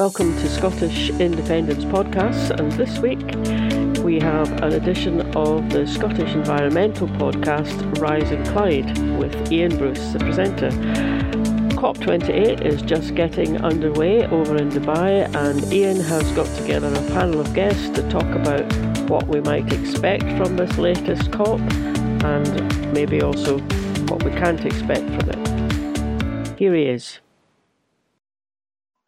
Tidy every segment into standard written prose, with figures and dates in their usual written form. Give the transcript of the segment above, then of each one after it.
Welcome to Scottish Independence Podcasts, and this week we have an edition of the Scottish Environmental Podcast, Rising Clyde, with Iain Bruce, the presenter. COP28 is just getting underway over in Dubai, and Iain has got together a panel of guests to talk about what we might expect from this latest COP, and maybe also what we can't expect from it. Here he is.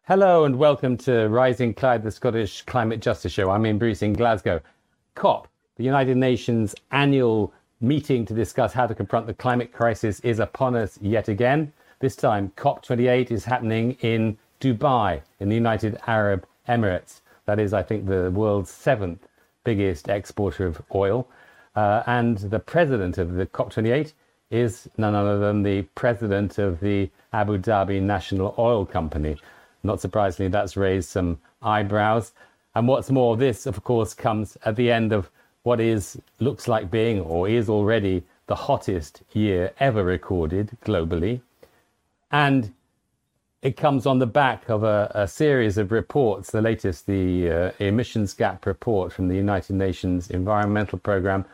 Hello and welcome to Rising Clyde, the Scottish Climate Justice Show. I'm Iain Bruce in Glasgow. COP, the United Nations annual meeting to discuss how to confront the climate crisis, is upon us yet again. This time, COP28 is happening in Dubai, in the United Arab Emirates. That is, I think, the world's seventh biggest exporter of oil. And the president of the COP28 is none other than the president of the Abu Dhabi National Oil Company. Not surprisingly, that's raised some eyebrows. And what's more, this, of course, comes at the end of what looks like being, or is already, the hottest year ever recorded globally. And it comes on the back of a series of reports, the latest, the Emissions Gap Report from the United Nations Environmental Programme,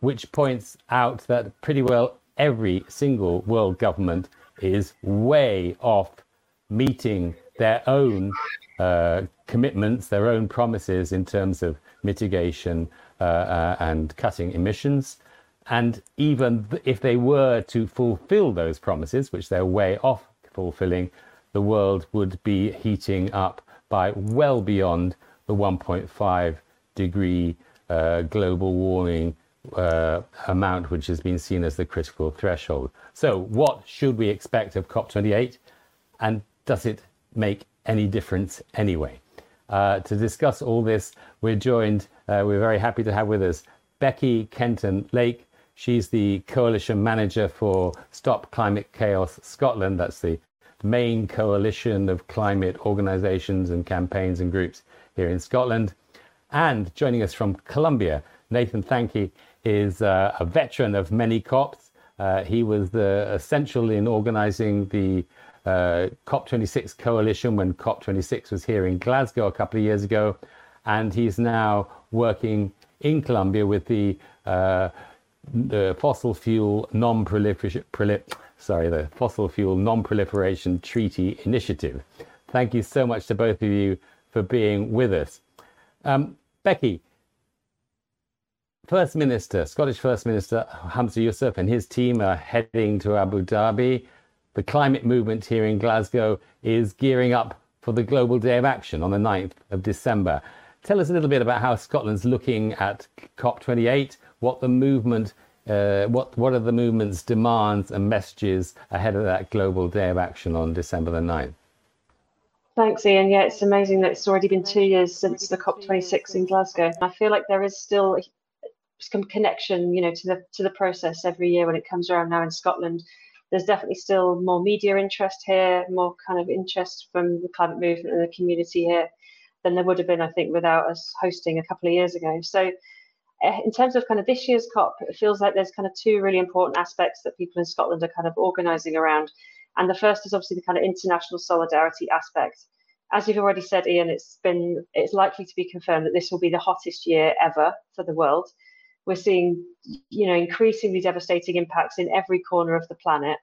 which points out that pretty well every single world government is way off meeting their own commitments, their own promises in terms of mitigation and cutting emissions. And even if they were to fulfill those promises, which they're way off fulfilling, the world would be heating up by well beyond the 1.5 degree global warming amount, which has been seen as the critical threshold. So what should we expect of COP28? And does it make any difference anyway? To discuss all this, we're joined, we're very happy to have with us Becky Kenton-Lake. She's the coalition manager for Stop Climate Chaos Scotland. That's the main coalition of climate organisations and campaigns and groups here in Scotland. And joining us from Colombia, Nathan Thanki is a veteran of many COPs. He was essential in organising the COP26 coalition when COP26 was here in Glasgow a couple of years ago, and he's now working in Colombia with the Fossil Fuel Non-Proliferation Treaty Initiative. Thank you so much to both of you for being with us. Becky, Scottish First Minister Humza Yousaf and his team are heading to Abu Dhabi. The climate movement here in Glasgow is gearing up for the Global Day of Action on the 9th of December. Tell us a little bit about how Scotland's looking at COP28, what the movement, what are the movement's demands and messages ahead of that Global Day of Action on December the 9th? Thanks, Iain. Yeah, it's amazing that it's already been 2 years since the COP26 in Glasgow. I feel like there is still some connection, to the process every year when it comes around now in Scotland. There's definitely still more media interest here, more kind of interest from the climate movement and the community here than there would have been, I think, without us hosting a couple of years ago. So in terms of kind of this year's COP, it feels like there's kind of two really important aspects that people in Scotland are kind of organising around. And the first is obviously the kind of international solidarity aspect. As you've already said, Iain, it's likely to be confirmed that this will be the hottest year ever for the world. We're seeing, increasingly devastating impacts in every corner of the planet.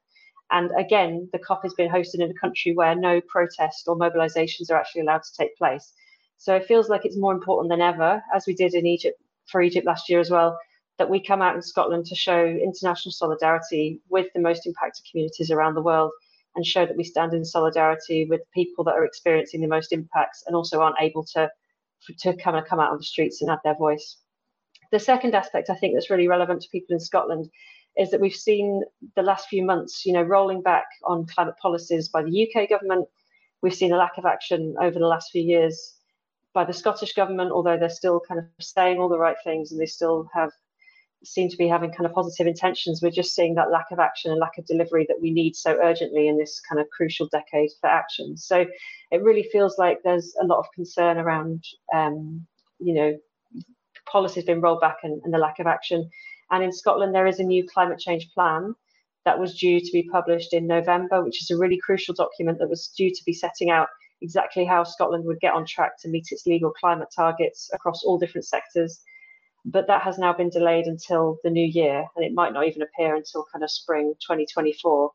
And again, the COP has been hosted in a country where no protest or mobilisations are actually allowed to take place. So it feels like it's more important than ever, as we did in Egypt, for Egypt last year as well, that we come out in Scotland to show international solidarity with the most impacted communities around the world and show that we stand in solidarity with people that are experiencing the most impacts and also aren't able to come out on the streets and have their voice. The second aspect I think that's really relevant to people in Scotland is that we've seen the last few months, rolling back on climate policies by the UK government. We've seen a lack of action over the last few years by the Scottish government, although they're still kind of saying all the right things and they still seem to be having kind of positive intentions. We're just seeing that lack of action and lack of delivery that we need so urgently in this kind of crucial decade for action. So it really feels like there's a lot of concern around, policy has been rolled back and the lack of action. And in Scotland, there is a new climate change plan that was due to be published in November, which is a really crucial document that was due to be setting out exactly how Scotland would get on track to meet its legal climate targets across all different sectors. But that has now been delayed until the new year, and it might not even appear until kind of spring 2024.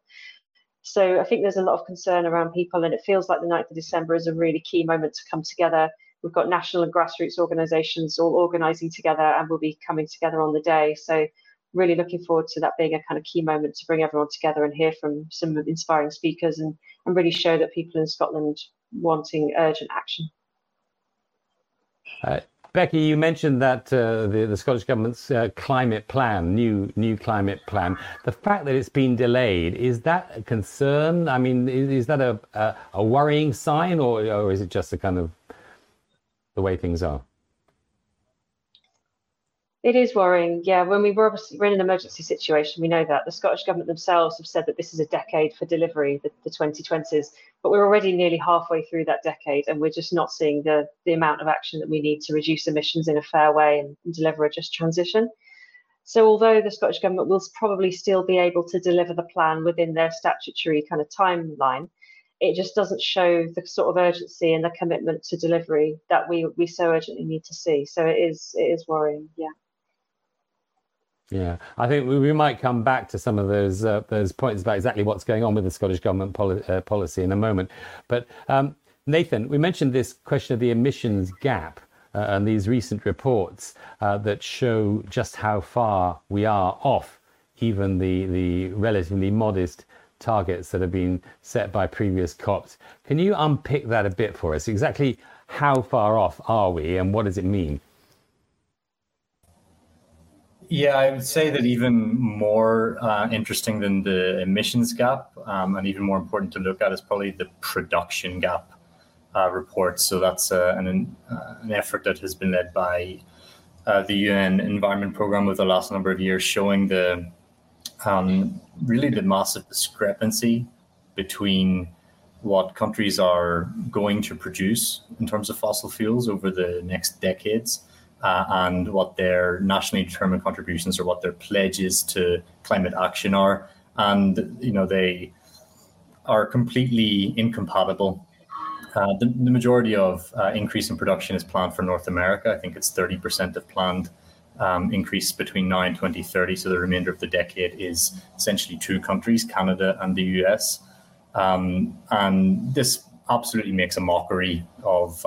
So I think there's a lot of concern around people, and it feels like the 9th of December is a really key moment to come together. We've got national and grassroots organisations all organising together, and we'll be coming together on the day. So really looking forward to that being a kind of key moment to bring everyone together and hear from some inspiring speakers and really show that people in Scotland wanting urgent action. Becky, you mentioned that the Scottish Government's climate plan, new climate plan, the fact that it's been delayed, is that a concern? I mean, is that a worrying sign, or is it just a kind of the way things are? It is worrying, yeah. When we're in an emergency situation, we know that. The Scottish Government themselves have said that this is a decade for delivery, the 2020s, but we're already nearly halfway through that decade, and we're just not seeing the amount of action that we need to reduce emissions in a fair way and deliver a just transition. So although the Scottish Government will probably still be able to deliver the plan within their statutory kind of timeline, it just doesn't show the sort of urgency and the commitment to delivery that we so urgently need to see. So it is worrying, yeah. Yeah, I think we might come back to some of those points about exactly what's going on with the Scottish Government policy in a moment. But Nathan, we mentioned this question of the emissions gap and these recent reports that show just how far we are off even the relatively modest targets that have been set by previous COPs. Can you unpick that a bit for us? Exactly how far off are we and what does it mean? Yeah, I would say that even more interesting than the emissions gap and even more important to look at is probably the production gap report. So that's an effort that has been led by the UN Environment Programme over the last number of years, showing the massive discrepancy between what countries are going to produce in terms of fossil fuels over the next decades and what their nationally determined contributions or what their pledges to climate action are. And, you know, they are completely incompatible. The majority of increase in production is planned for North America. I think it's 30% of planned increase between now and 2030. So the remainder of the decade is essentially two countries, Canada and the US. And this absolutely makes a mockery of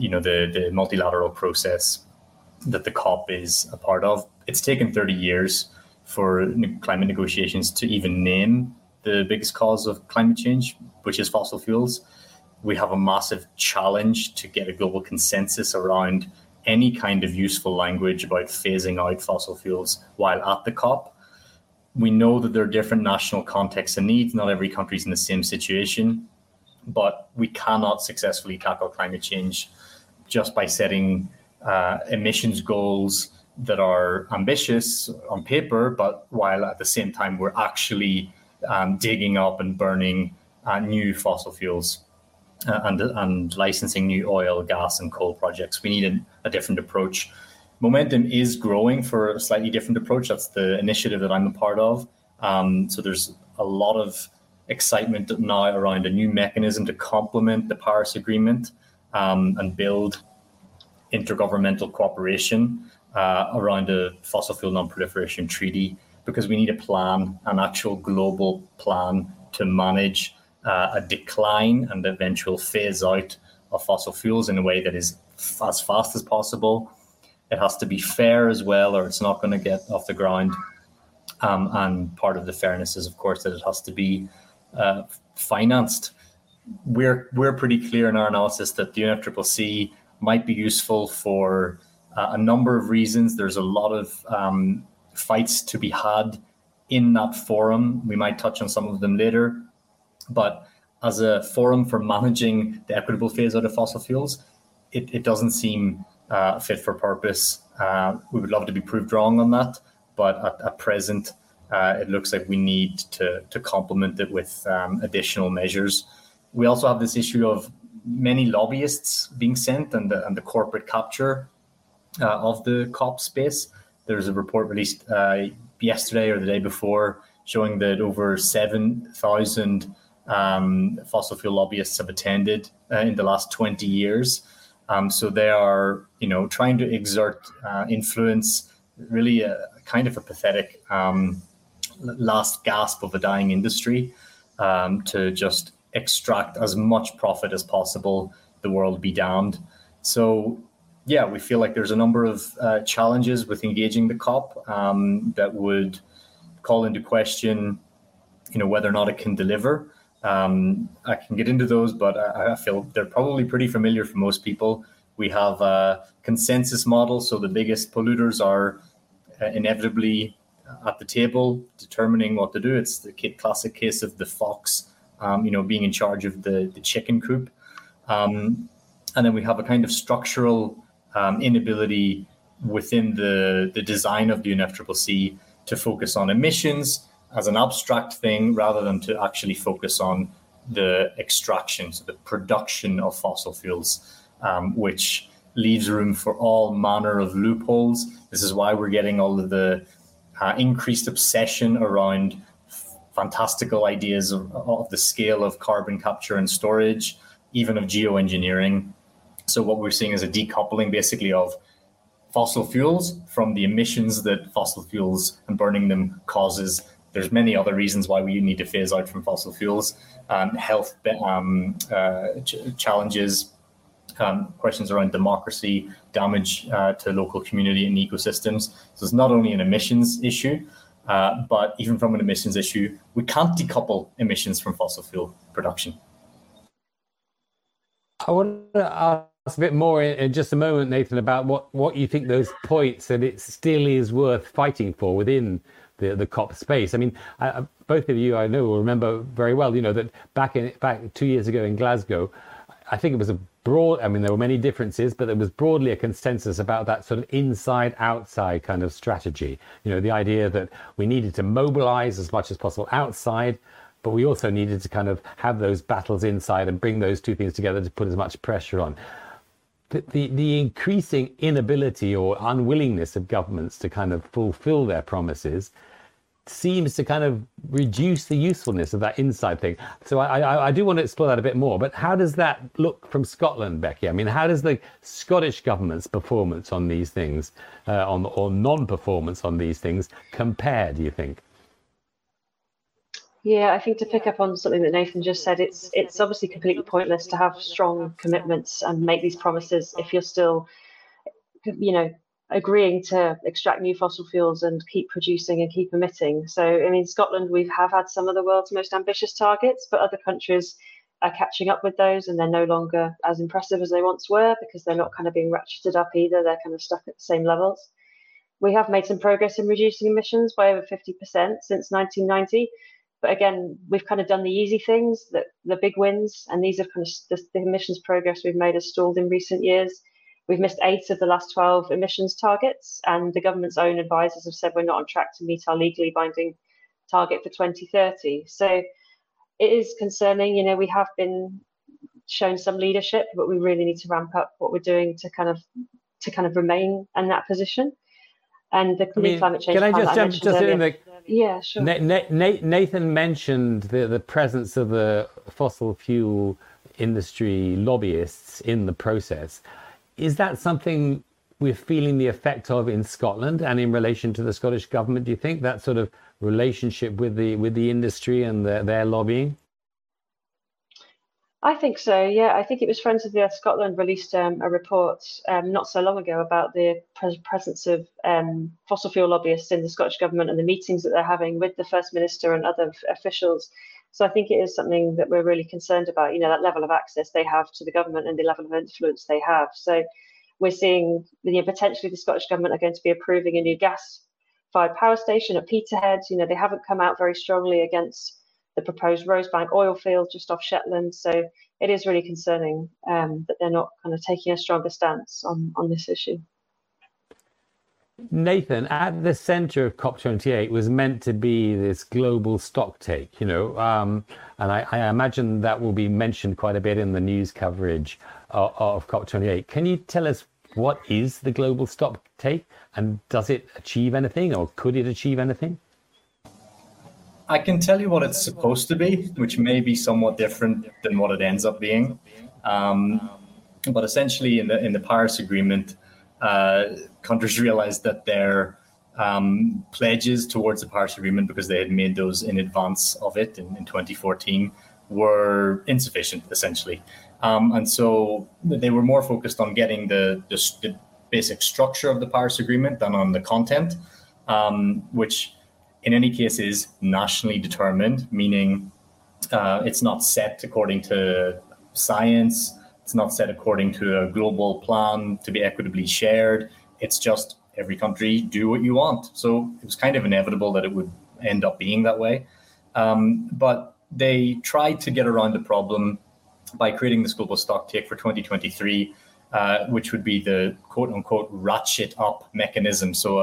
the multilateral process that the COP is a part of. It's taken 30 years for climate negotiations to even name the biggest cause of climate change, which is fossil fuels. We have a massive challenge to get a global consensus around any kind of useful language about phasing out fossil fuels while at the COP. We know that there are different national contexts and needs. Not every country is in the same situation, but we cannot successfully tackle climate change just by setting emissions goals that are ambitious on paper, but while at the same time we're actually digging up and burning new fossil fuels and licensing new oil, gas and coal projects. We need a different approach. Momentum is growing for a slightly different approach. That's the initiative that I'm a part of. So there's a lot of excitement now around a new mechanism to complement the Paris Agreement and build intergovernmental cooperation around a Fossil Fuel Non-Proliferation Treaty, because we need a plan, an actual global plan to manage a decline and eventual phase out of fossil fuels in a way that is as fast as possible. It has to be fair as well, or it's not going to get off the ground. And part of the fairness is, of course, that it has to be financed. We're pretty clear in our analysis that the UNFCCC might be useful for a number of reasons. There's a lot of fights to be had in that forum. We might touch on some of them later, but as a forum for managing the equitable phase out of fossil fuels, it doesn't seem fit for purpose. We would love to be proved wrong on that, but at present, it looks like we need to complement it with additional measures. We also have this issue of many lobbyists being sent and the corporate capture of the COP space. There's a report released yesterday or the day before showing that over 7,000 fossil fuel lobbyists have attended in the last 20 years. So they are, trying to exert influence, really a kind of a pathetic last gasp of a dying industry to just extract as much profit as possible, the world be damned. So, yeah, we feel like there's a number of challenges with engaging the COP that would call into question, whether or not it can deliver. I can get into those, but I feel they're probably pretty familiar for most people. We have a consensus model, so the biggest polluters are inevitably at the table determining what to do. It's the classic case of the fox, being in charge of the chicken coop. And then we have a kind of structural inability within the design of the UNFCCC to focus on emissions as an abstract thing rather than to actually focus on the extraction, so the production of fossil fuels, which leaves room for all manner of loopholes. This is why we're getting all of the increased obsession around fantastical ideas of the scale of carbon capture and storage, even of geoengineering. So what we're seeing is a decoupling basically of fossil fuels from the emissions that fossil fuels and burning them causes. There's many other reasons why we need to phase out from fossil fuels, health challenges, questions around democracy, damage to local community and ecosystems. So it's not only an emissions issue, but even from an emissions issue, we can't decouple emissions from fossil fuel production. I want to ask a bit more in just a moment, Nathan, about what you think those points that it still is worth fighting for within the COP space. I mean, both of you, I know, will remember very well, that back 2 years ago in Glasgow, I think it was there were many differences, but there was broadly a consensus about that sort of inside-outside kind of strategy. The idea that we needed to mobilize as much as possible outside, but we also needed to kind of have those battles inside and bring those two things together to put as much pressure on. The increasing inability or unwillingness of governments to kind of fulfill their promises seems to kind of reduce the usefulness of that inside thing. So I do want to explore that a bit more, but how does that look from Scotland, Becky? I mean, how does the Scottish government's performance on these things, or non-performance on these things, compare, do you think? Yeah, I think to pick up on something that Nathan just said, it's obviously completely pointless to have strong commitments and make these promises if you're still, agreeing to extract new fossil fuels and keep producing and keep emitting. So, I mean, Scotland, we have had some of the world's most ambitious targets, but other countries are catching up with those and they're no longer as impressive as they once were because they're not kind of being ratcheted up either. They're kind of stuck at the same levels. We have made some progress in reducing emissions by over 50% since 1990. But again, we've kind of done the easy things, the big wins, and these are kind of the emissions progress we've made has stalled in recent years. We've missed 8 of the last 12 emissions targets, and the government's own advisors have said we're not on track to meet our legally binding target for 2030. So it is concerning. We have been shown some leadership, but we really need to ramp up what we're doing to kind of remain in that position. And the climate change. Can I just jump in there? Yeah, sure. Nathan mentioned the presence of the fossil fuel industry lobbyists in the process. Is that something we're feeling the effect of in Scotland and in relation to the Scottish government? Do you think that sort of relationship with the industry and their lobbying? I think so, yeah. I think it was Friends of the Earth Scotland released a report not so long ago about the presence of fossil fuel lobbyists in the Scottish Government and the meetings that they're having with the First Minister and other officials. So I think it is something that we're really concerned about, that level of access they have to the government and the level of influence they have. So we're seeing potentially the Scottish Government are going to be approving a new gas-fired power station at Peterhead. They haven't come out very strongly against the proposed Rosebank oil field just off Shetland. So it is really concerning that they're not kind of taking a stronger stance on this issue. Nathan, at the centre of COP28 was meant to be this global stock take, and I imagine that will be mentioned quite a bit in the news coverage of COP28. Can you tell us what is the global stock take and does it achieve anything or could it achieve anything? I can tell you what it's supposed to be, which may be somewhat different than what it ends up being. But essentially, in the Paris Agreement, countries realized that their pledges towards the Paris Agreement, because they had made those in advance of it in 2014, were insufficient, essentially. And so they were more focused on getting the basic structure of the Paris Agreement than on the content, which in any case is nationally determined, meaning it's not set according to science. It's not set according to a global plan to be equitably shared. It's just every country do what you want. So it was kind of inevitable that it would end up being that way. But they tried to get around the problem by creating this global stocktake for 2023, which would be the quote unquote ratchet up mechanism. So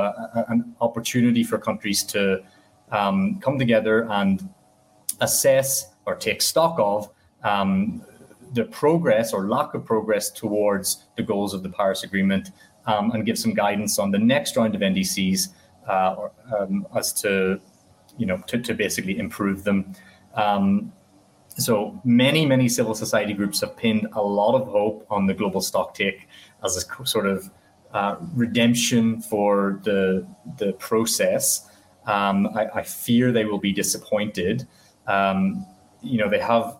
an opportunity for countries to come together and assess or take stock of the progress or lack of progress towards the goals of the Paris Agreement, and give some guidance on the next round of NDCs as to, to basically improve them. So many civil society groups have pinned a lot of hope on the global stocktake as a sort of redemption for the process. I fear they will be disappointed. They have.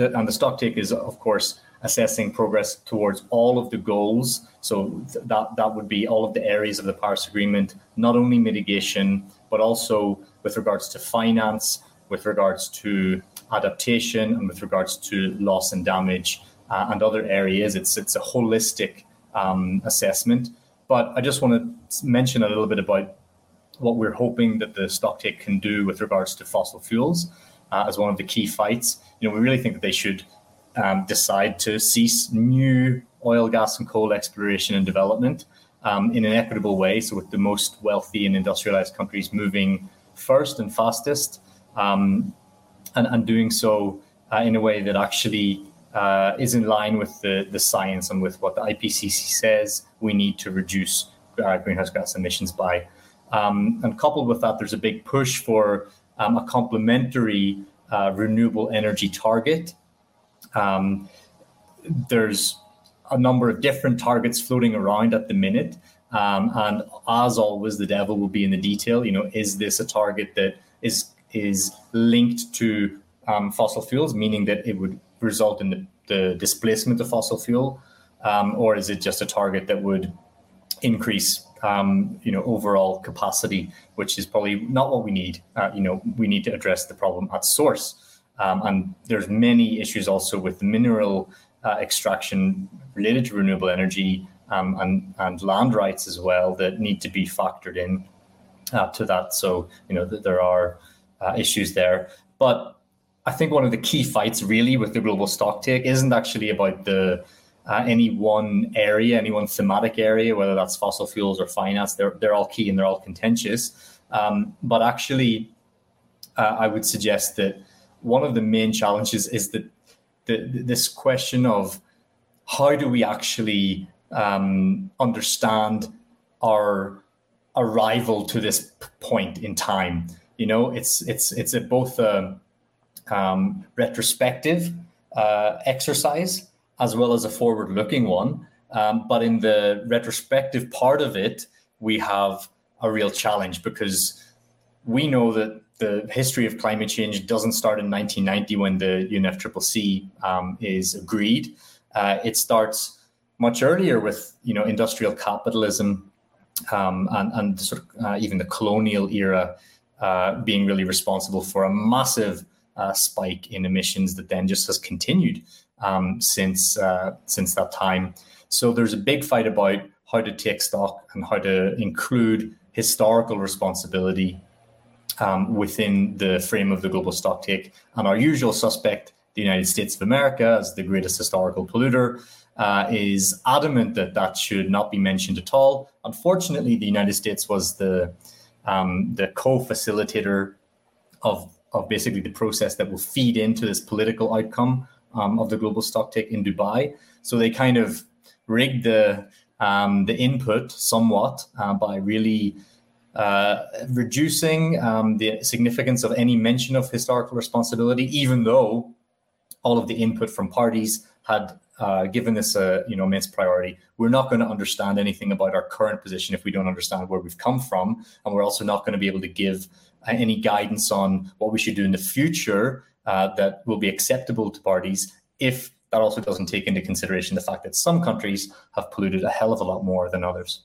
And the stocktake is, of course, assessing progress towards all of the goals. So that would be all of the areas of the Paris Agreement, not only mitigation, but also with regards to finance, with regards to adaptation, and with regards to loss and damage and other areas. It's a holistic assessment. But I just want to mention a little bit about what we're hoping that the stocktake can do with regards to fossil fuels. As one of the key fights, we really think that they should decide to cease new oil, gas, and coal exploration and development in an equitable way. So, with the most wealthy and industrialized countries moving first and fastest, and doing so in a way that actually is in line with the science and with what the IPCC says we need to reduce greenhouse gas emissions by. And coupled with that, there's a big push for a complementary renewable energy target. There's a number of different targets floating around at the minute. And as always, the devil will be in the detail. Is this a target that is linked to fossil fuels, meaning that it would result in the displacement of fossil fuel? Or is it just a target that would increase overall capacity, which is probably not what we need. We need to address the problem at source. And there's many issues also with the mineral extraction related to renewable energy and land rights as well that need to be factored in to that. So, there are issues there. But I think one of the key fights really with the global stocktake isn't actually about any one area, any one thematic area, whether that's fossil fuels or finance. They're all key and they're all contentious. But actually, I would suggest that one of the main challenges is that this question of how do we actually understand our arrival to this point in time? It's a both retrospective exercise as well as a forward-looking one. But in the retrospective part of it, we have a real challenge because we know that the history of climate change doesn't start in 1990 when the UNFCCC is agreed. It starts much earlier with industrial capitalism and sort of even the colonial era being really responsible for a massive spike in emissions that then just has continued since that time. So there's a big fight about how to take stock and how to include historical responsibility within the frame of the global stocktake. And our usual suspect, the United States of America, as the greatest historical polluter, is adamant that should not be mentioned at all. Unfortunately, the United States was the co-facilitator of basically the process that will feed into this political outcome of the global stocktake in Dubai. So they kind of rigged the input somewhat by really reducing the significance of any mention of historical responsibility, even though all of the input from parties had given this immense priority. We're not going to understand anything about our current position if we don't understand where we've come from. And we're also not going to be able to give any guidance on what we should do in the future that will be acceptable to parties if that also doesn't take into consideration the fact that some countries have polluted a hell of a lot more than others.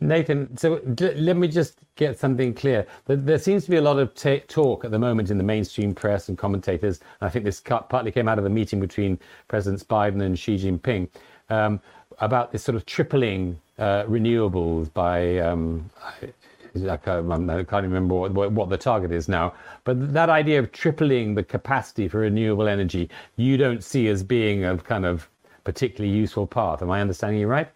Nathan, so let me just get something clear. There seems to be a lot of talk at the moment in the mainstream press and commentators. And I think this partly came out of a meeting between Presidents Biden and Xi Jinping about this sort of tripling renewables by, I can't remember what the target is now, but that idea of tripling the capacity for renewable energy, you don't see as being a kind of particularly useful path. Am I understanding you right?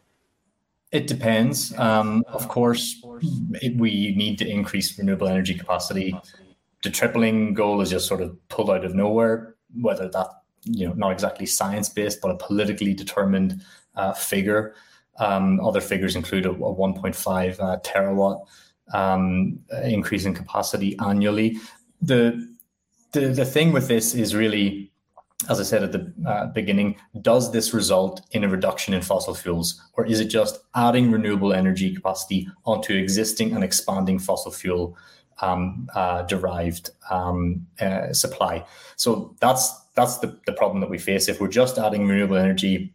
It depends. Of course, we need to increase renewable energy capacity. The tripling goal is just sort of pulled out of nowhere, whether that, not exactly science-based, but a politically determined figure. Other figures include a 1.5 terawatt increase in capacity annually. The thing with this is really, as I said at the beginning, does this result in a reduction in fossil fuels, or is it just adding renewable energy capacity onto existing and expanding fossil fuel derived supply? So that's the problem that we face. If we're just adding renewable energy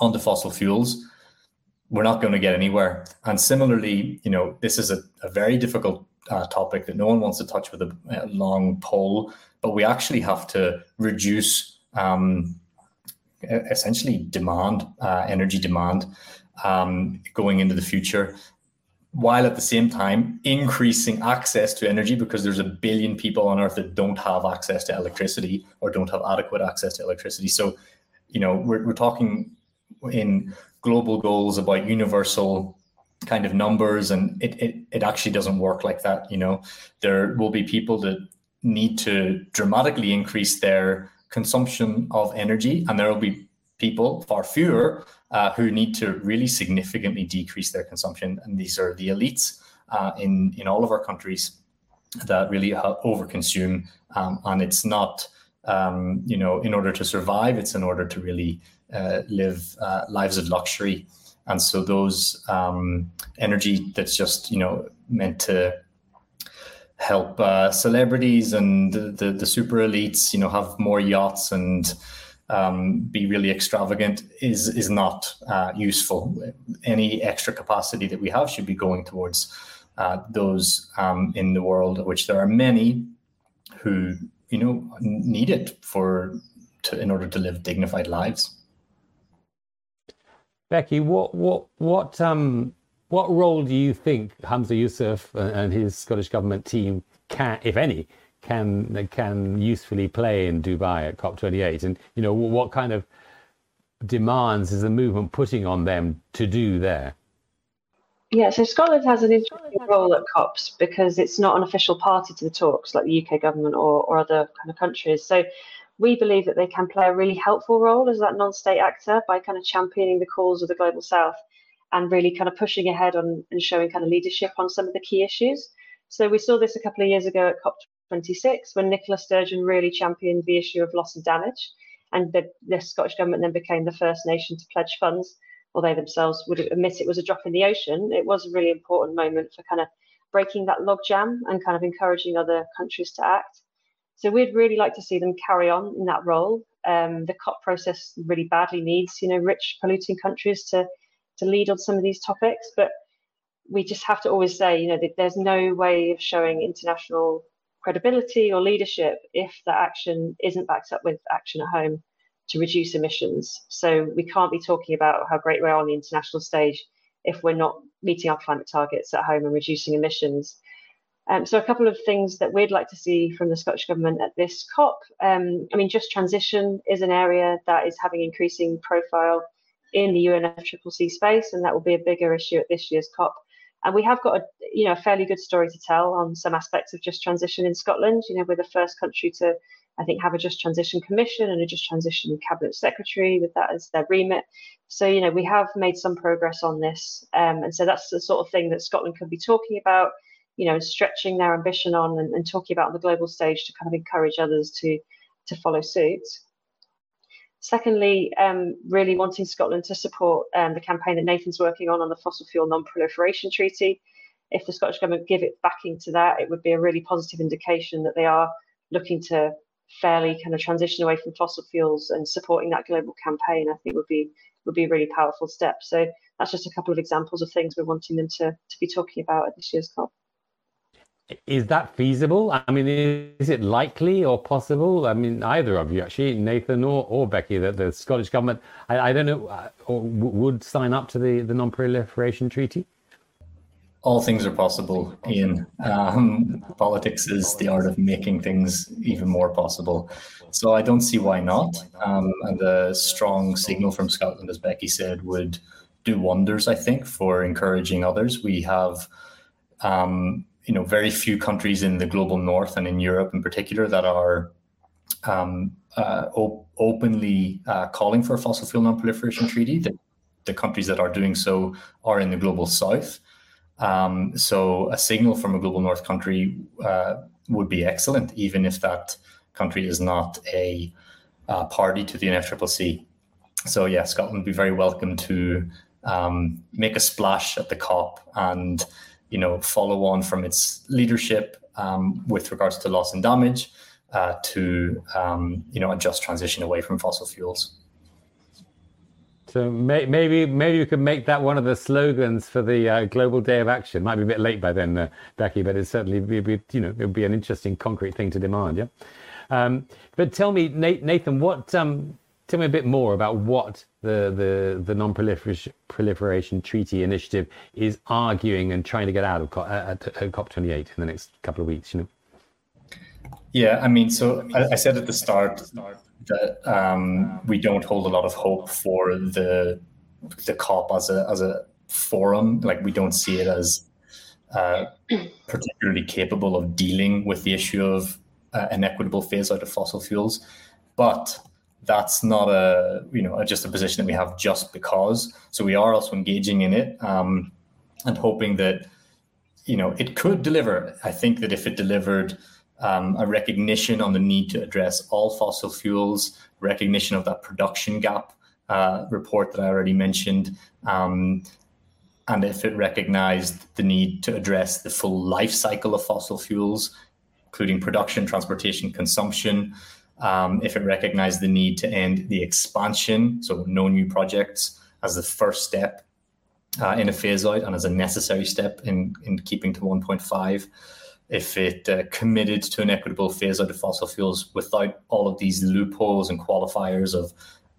onto fossil fuels, we're not going to get anywhere. And similarly, this is a very difficult topic that no one wants to touch with a long pole, but we actually have to reduce essentially demand, energy demand going into the future, while at the same time increasing access to energy, because there's 1 billion people on Earth that don't have access to electricity or don't have adequate access to electricity. So, we're talking in global goals about universal kind of numbers, and it actually doesn't work like that. There will be people that need to dramatically increase their consumption of energy, and there will be people, far fewer, who need to really significantly decrease their consumption. And these are the elites in all of our countries that really overconsume, and it's not in order to survive, it's in order to really live lives of luxury. And so those energy that's just meant to help celebrities and the super elites have more yachts and be really extravagant is not useful. Any extra capacity that we have should be going towards those in the world, which there are many who need it in order to live dignified lives. Becky, what role do you think Humza Yousaf and his Scottish government team can, if any, can usefully play in Dubai at COP28? And what kind of demands is the movement putting on them to do there? Yeah, so Scotland has an interesting role at COPs because it's not an official party to the talks like the UK government or other kind of countries. So we believe that they can play a really helpful role as that non-state actor by kind of championing the cause of the Global South and really kind of pushing ahead on and showing kind of leadership on some of the key issues. So we saw this a couple of years ago at COP26 when Nicola Sturgeon really championed the issue of loss and damage, and the Scottish government then became the first nation to pledge funds. Although they themselves would admit it was a drop in the ocean, it was a really important moment for kind of breaking that logjam and kind of encouraging other countries to act. So we'd really like to see them carry on in that role. The COP process really badly needs, rich polluting countries to lead on some of these topics. But we just have to always say, that there's no way of showing international credibility or leadership if that action isn't backed up with action at home to reduce emissions. So we can't be talking about how great we are on the international stage if we're not meeting our climate targets at home and reducing emissions. So a couple of things that we'd like to see from the Scottish Government at this COP. Just transition is an area that is having increasing profile in the UNFCCC space, and that will be a bigger issue at this year's COP. And we have got a fairly good story to tell on some aspects of just transition in Scotland. We're the first country to I think, have a Just Transition Commission and a Just Transition Cabinet Secretary with that as their remit. So, you know, we have made some progress on this. And so that's the sort of thing that Scotland could be talking about, you know, stretching their ambition on and talking about on the global stage to kind of encourage others to follow suit. Secondly, really wanting Scotland to support the campaign that Nathan's working on the Fossil Fuel Non-Proliferation Treaty. If the Scottish Government give it backing to that, it would be a really positive indication that they are looking to fairly kind of transition away from fossil fuels, and supporting that global campaign, I think, would be a really powerful step. So that's just a couple of examples of things we're wanting them to be talking about at this year's COP. Is that feasible? I mean, is it likely or possible? I mean, either of you, actually, Nathan or Becky, that the Scottish Government, I don't know, or would sign up to the Non-Proliferation Treaty? All things are possible, Ian. Politics is the art of making things even more possible. So I don't see why not. And a strong signal from Scotland, as Becky said, would do wonders, I think, for encouraging others. We have very few countries in the global north and in Europe in particular that are openly calling for a fossil fuel non-proliferation treaty. The countries that are doing so are in the global south. So a signal from a global north country would be excellent, even if that country is not a party to the UNFCCC. So yeah, Scotland would be very welcome to make a splash at the COP and, you know, follow on from its leadership with regards to loss and damage to, a just transition away from fossil fuels. So maybe we could make that one of the slogans for the Global Day of Action. Might be a bit late by then, Becky, but it's certainly it'd be an interesting concrete thing to demand. Yeah. But tell me, Nathan, tell me a bit more about what the Non-Proliferation Treaty Initiative is arguing and trying to get out of COP28 in the next couple of weeks, you know? Yeah, I mean, so I said at the start that we don't hold a lot of hope for the COP as a forum. Like, we don't see it as particularly capable of dealing with the issue of an equitable phase out of fossil fuels. But that's not just a position that we have just because. So we are also engaging in it and hoping that, you know, it could deliver. I think that if it delivered a recognition on the need to address all fossil fuels, recognition of that production gap report that I already mentioned, and if it recognized the need to address the full life cycle of fossil fuels, including production, transportation, consumption, if it recognized the need to end the expansion, so no new projects, as the first step in a phase out and as a necessary step in keeping to 1.5, if it committed to an equitable phase out of fossil fuels without all of these loopholes and qualifiers of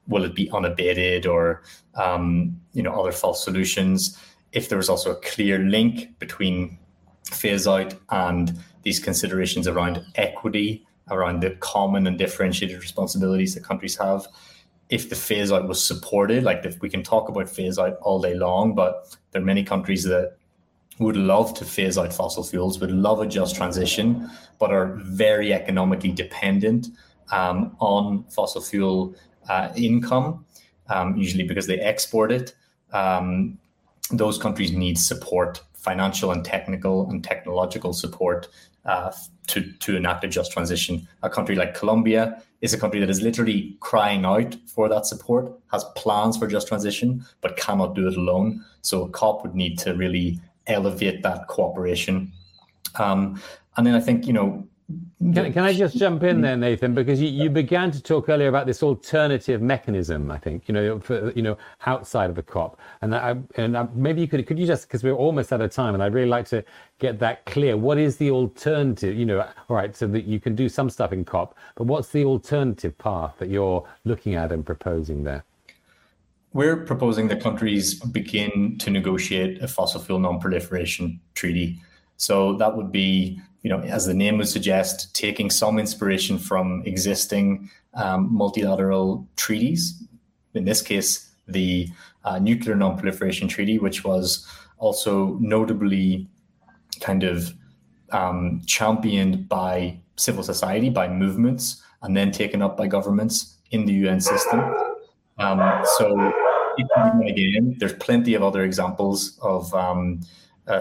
will it be unabated or other false solutions, if there was also a clear link between phase out and these considerations around equity, around the common and differentiated responsibilities that countries have, if the phase out was supported. Like, if we can talk about phase out all day long, but there are many countries that would love to phase out fossil fuels, would love a just transition, but are very economically dependent on fossil fuel income, usually because they export it. Those countries need support, financial and technical and technological support, to enact a just transition. A country like Colombia is a country that is literally crying out for that support, has plans for just transition, but cannot do it alone. So a COP would need to really elevate that cooperation. And then I think, you know... Can I just jump in there, Nathan? Because you began to talk earlier about this alternative mechanism, I think, outside of the COP. And maybe could you just, because we're almost out of time, and I'd really like to get that clear. What is the alternative? You know, all right, so that you can do some stuff in COP, but what's the alternative path that you're looking at and proposing there? We're proposing that countries begin to negotiate a fossil fuel non-proliferation treaty. So that would be, you know, as the name would suggest, taking some inspiration from existing multilateral treaties. In this case, the Nuclear Non-Proliferation Treaty, which was also notably championed by civil society, by movements, and then taken up by governments in the UN system. So it can be again. There's plenty of other examples of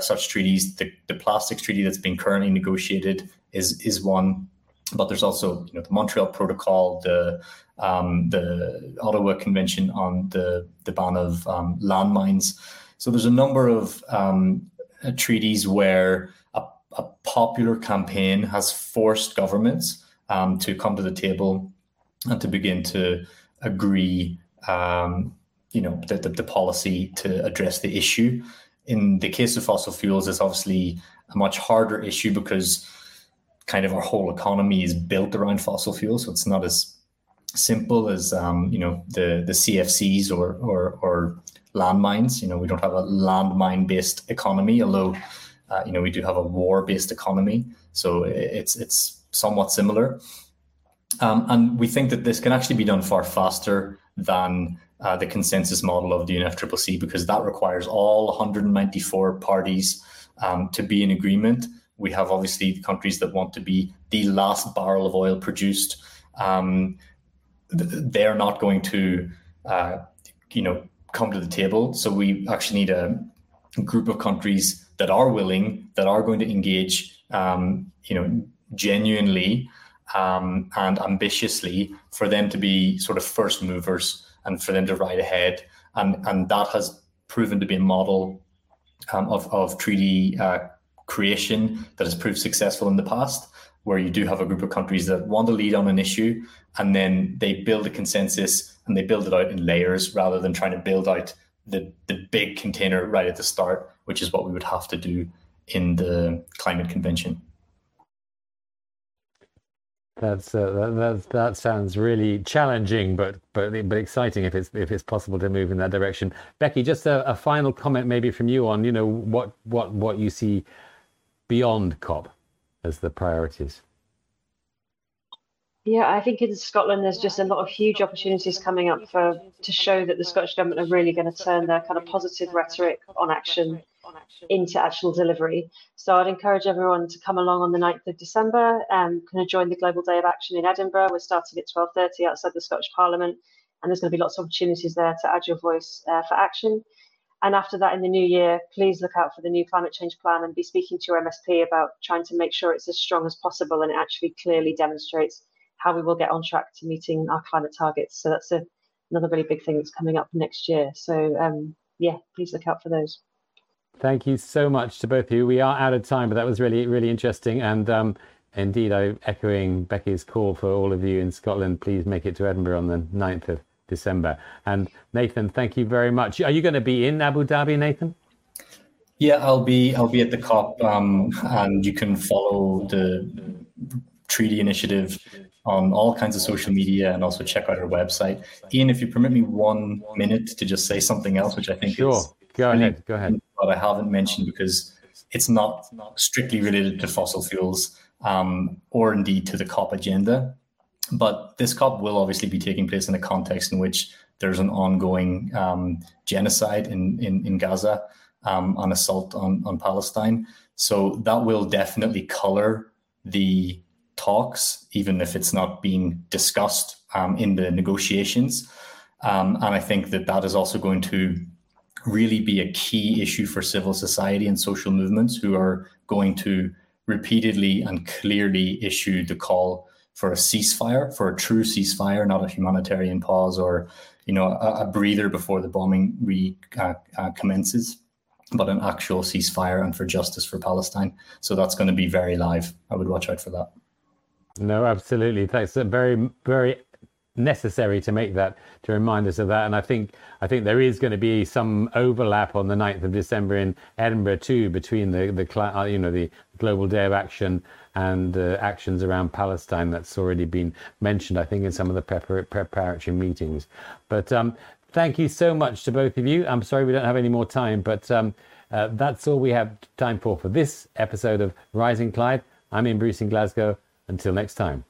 such treaties. The plastics treaty that's being currently negotiated is one, but there's also the Montreal Protocol, the Ottawa Convention on the ban of landmines. So there's a number of treaties where a popular campaign has forced governments to come to the table and to begin to agree, the policy to address the issue. In the case of fossil fuels, it's obviously a much harder issue because kind of our whole economy is built around fossil fuels. So it's not as simple as, the CFCs or landmines. We don't have a landmine-based economy, although, we do have a war-based economy. So it's somewhat similar. And we think that this can actually be done far faster than the consensus model of the UNFCCC, because that requires all 194 parties to be in agreement. We have obviously countries that want to be the last barrel of oil produced. They're not going to, come to the table. So we actually need a group of countries that are willing, that are going to engage, genuinely and ambitiously, for them to be sort of first movers and for them to ride ahead. And that has proven to be a model of treaty creation that has proved successful in the past, where you do have a group of countries that want to lead on an issue, and then they build a consensus and they build it out in layers rather than trying to build out the big container right at the start, which is what we would have to do in the climate convention. That sounds really challenging, but exciting if it's possible to move in that direction. Becky, just a final comment maybe from you on what you see beyond COP as the priorities. Yeah, I think in Scotland there's just a lot of huge opportunities coming up to show that the Scottish government are really going to turn their kind of positive rhetoric on action into actual delivery. So I'd encourage everyone to come along on the 9th of December and kind of join the Global Day of Action in Edinburgh. We're starting at 12:30 outside the Scottish Parliament, and there's going to be lots of opportunities there to add your voice for action. And after that, in the new year, please look out for the new climate change plan and be speaking to your MSP about trying to make sure it's as strong as possible and it actually clearly demonstrates how we will get on track to meeting our climate targets. So that's another really big thing that's coming up next year. So please look out for those. Thank you so much to both of you. We are out of time, but that was really, really interesting. And indeed, I'm echoing Becky's call for all of you in Scotland. Please make it to Edinburgh on the 9th of December. And Nathan, thank you very much. Are you going to be in Abu Dhabi, Nathan? Yeah, I'll be at the COP, and you can follow the treaty initiative on all kinds of social media and also check out our website. Iain, if you permit me 1 minute to just say something else, which I think is... Go ahead. But I haven't mentioned because it's not strictly related to fossil fuels or indeed to the COP agenda. But this COP will obviously be taking place in a context in which there's an ongoing genocide in Gaza, an assault on Palestine. So that will definitely color the talks, even if it's not being discussed in the negotiations. And I think that is also going to really be a key issue for civil society and social movements who are going to repeatedly and clearly issue the call for a ceasefire, for a true ceasefire, not a humanitarian pause or a breather before the bombing commences, but an actual ceasefire and for justice for Palestine. So that's going to be very live. I would watch out for that. No, absolutely. Thanks. Very, very necessary to make that, to remind us of that. And I think there is going to be some overlap on the 9th of December in Edinburgh too, between the Global Day of Action and actions around Palestine. That's already been mentioned, I think, in some of the preparatory meetings. But thank you so much to both of you. I'm sorry we don't have any more time, but that's all we have time for this episode of Rising Clyde. I'm Iain Bruce in Glasgow. Until next time.